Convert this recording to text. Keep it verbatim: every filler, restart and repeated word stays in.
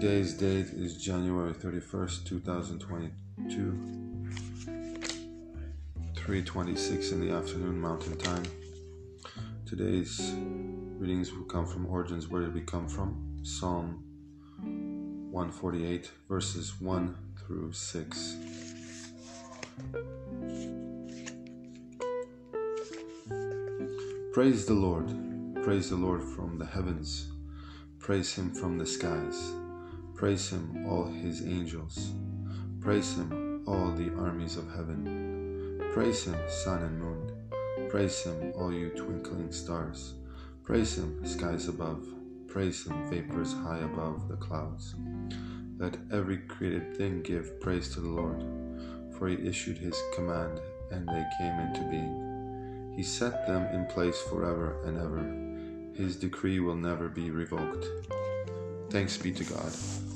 Today's date is January thirty-first, twenty twenty-two, three twenty-six in the afternoon Mountain Time. Today's readings will come from Origins. Where did we come from? Psalm one forty-eight, verses one through six. Praise the Lord. Praise the Lord from the heavens. Praise Him from the skies. Praise Him, all His angels. Praise Him, all the armies of heaven. Praise Him, sun and moon. Praise Him, all you twinkling stars. Praise Him, skies above. Praise Him, vapors high above the clouds. Let every created thing give praise to the Lord, for He issued His command, and they came into being. He set them in place forever and ever. His decree will never be revoked. Thanks be to God.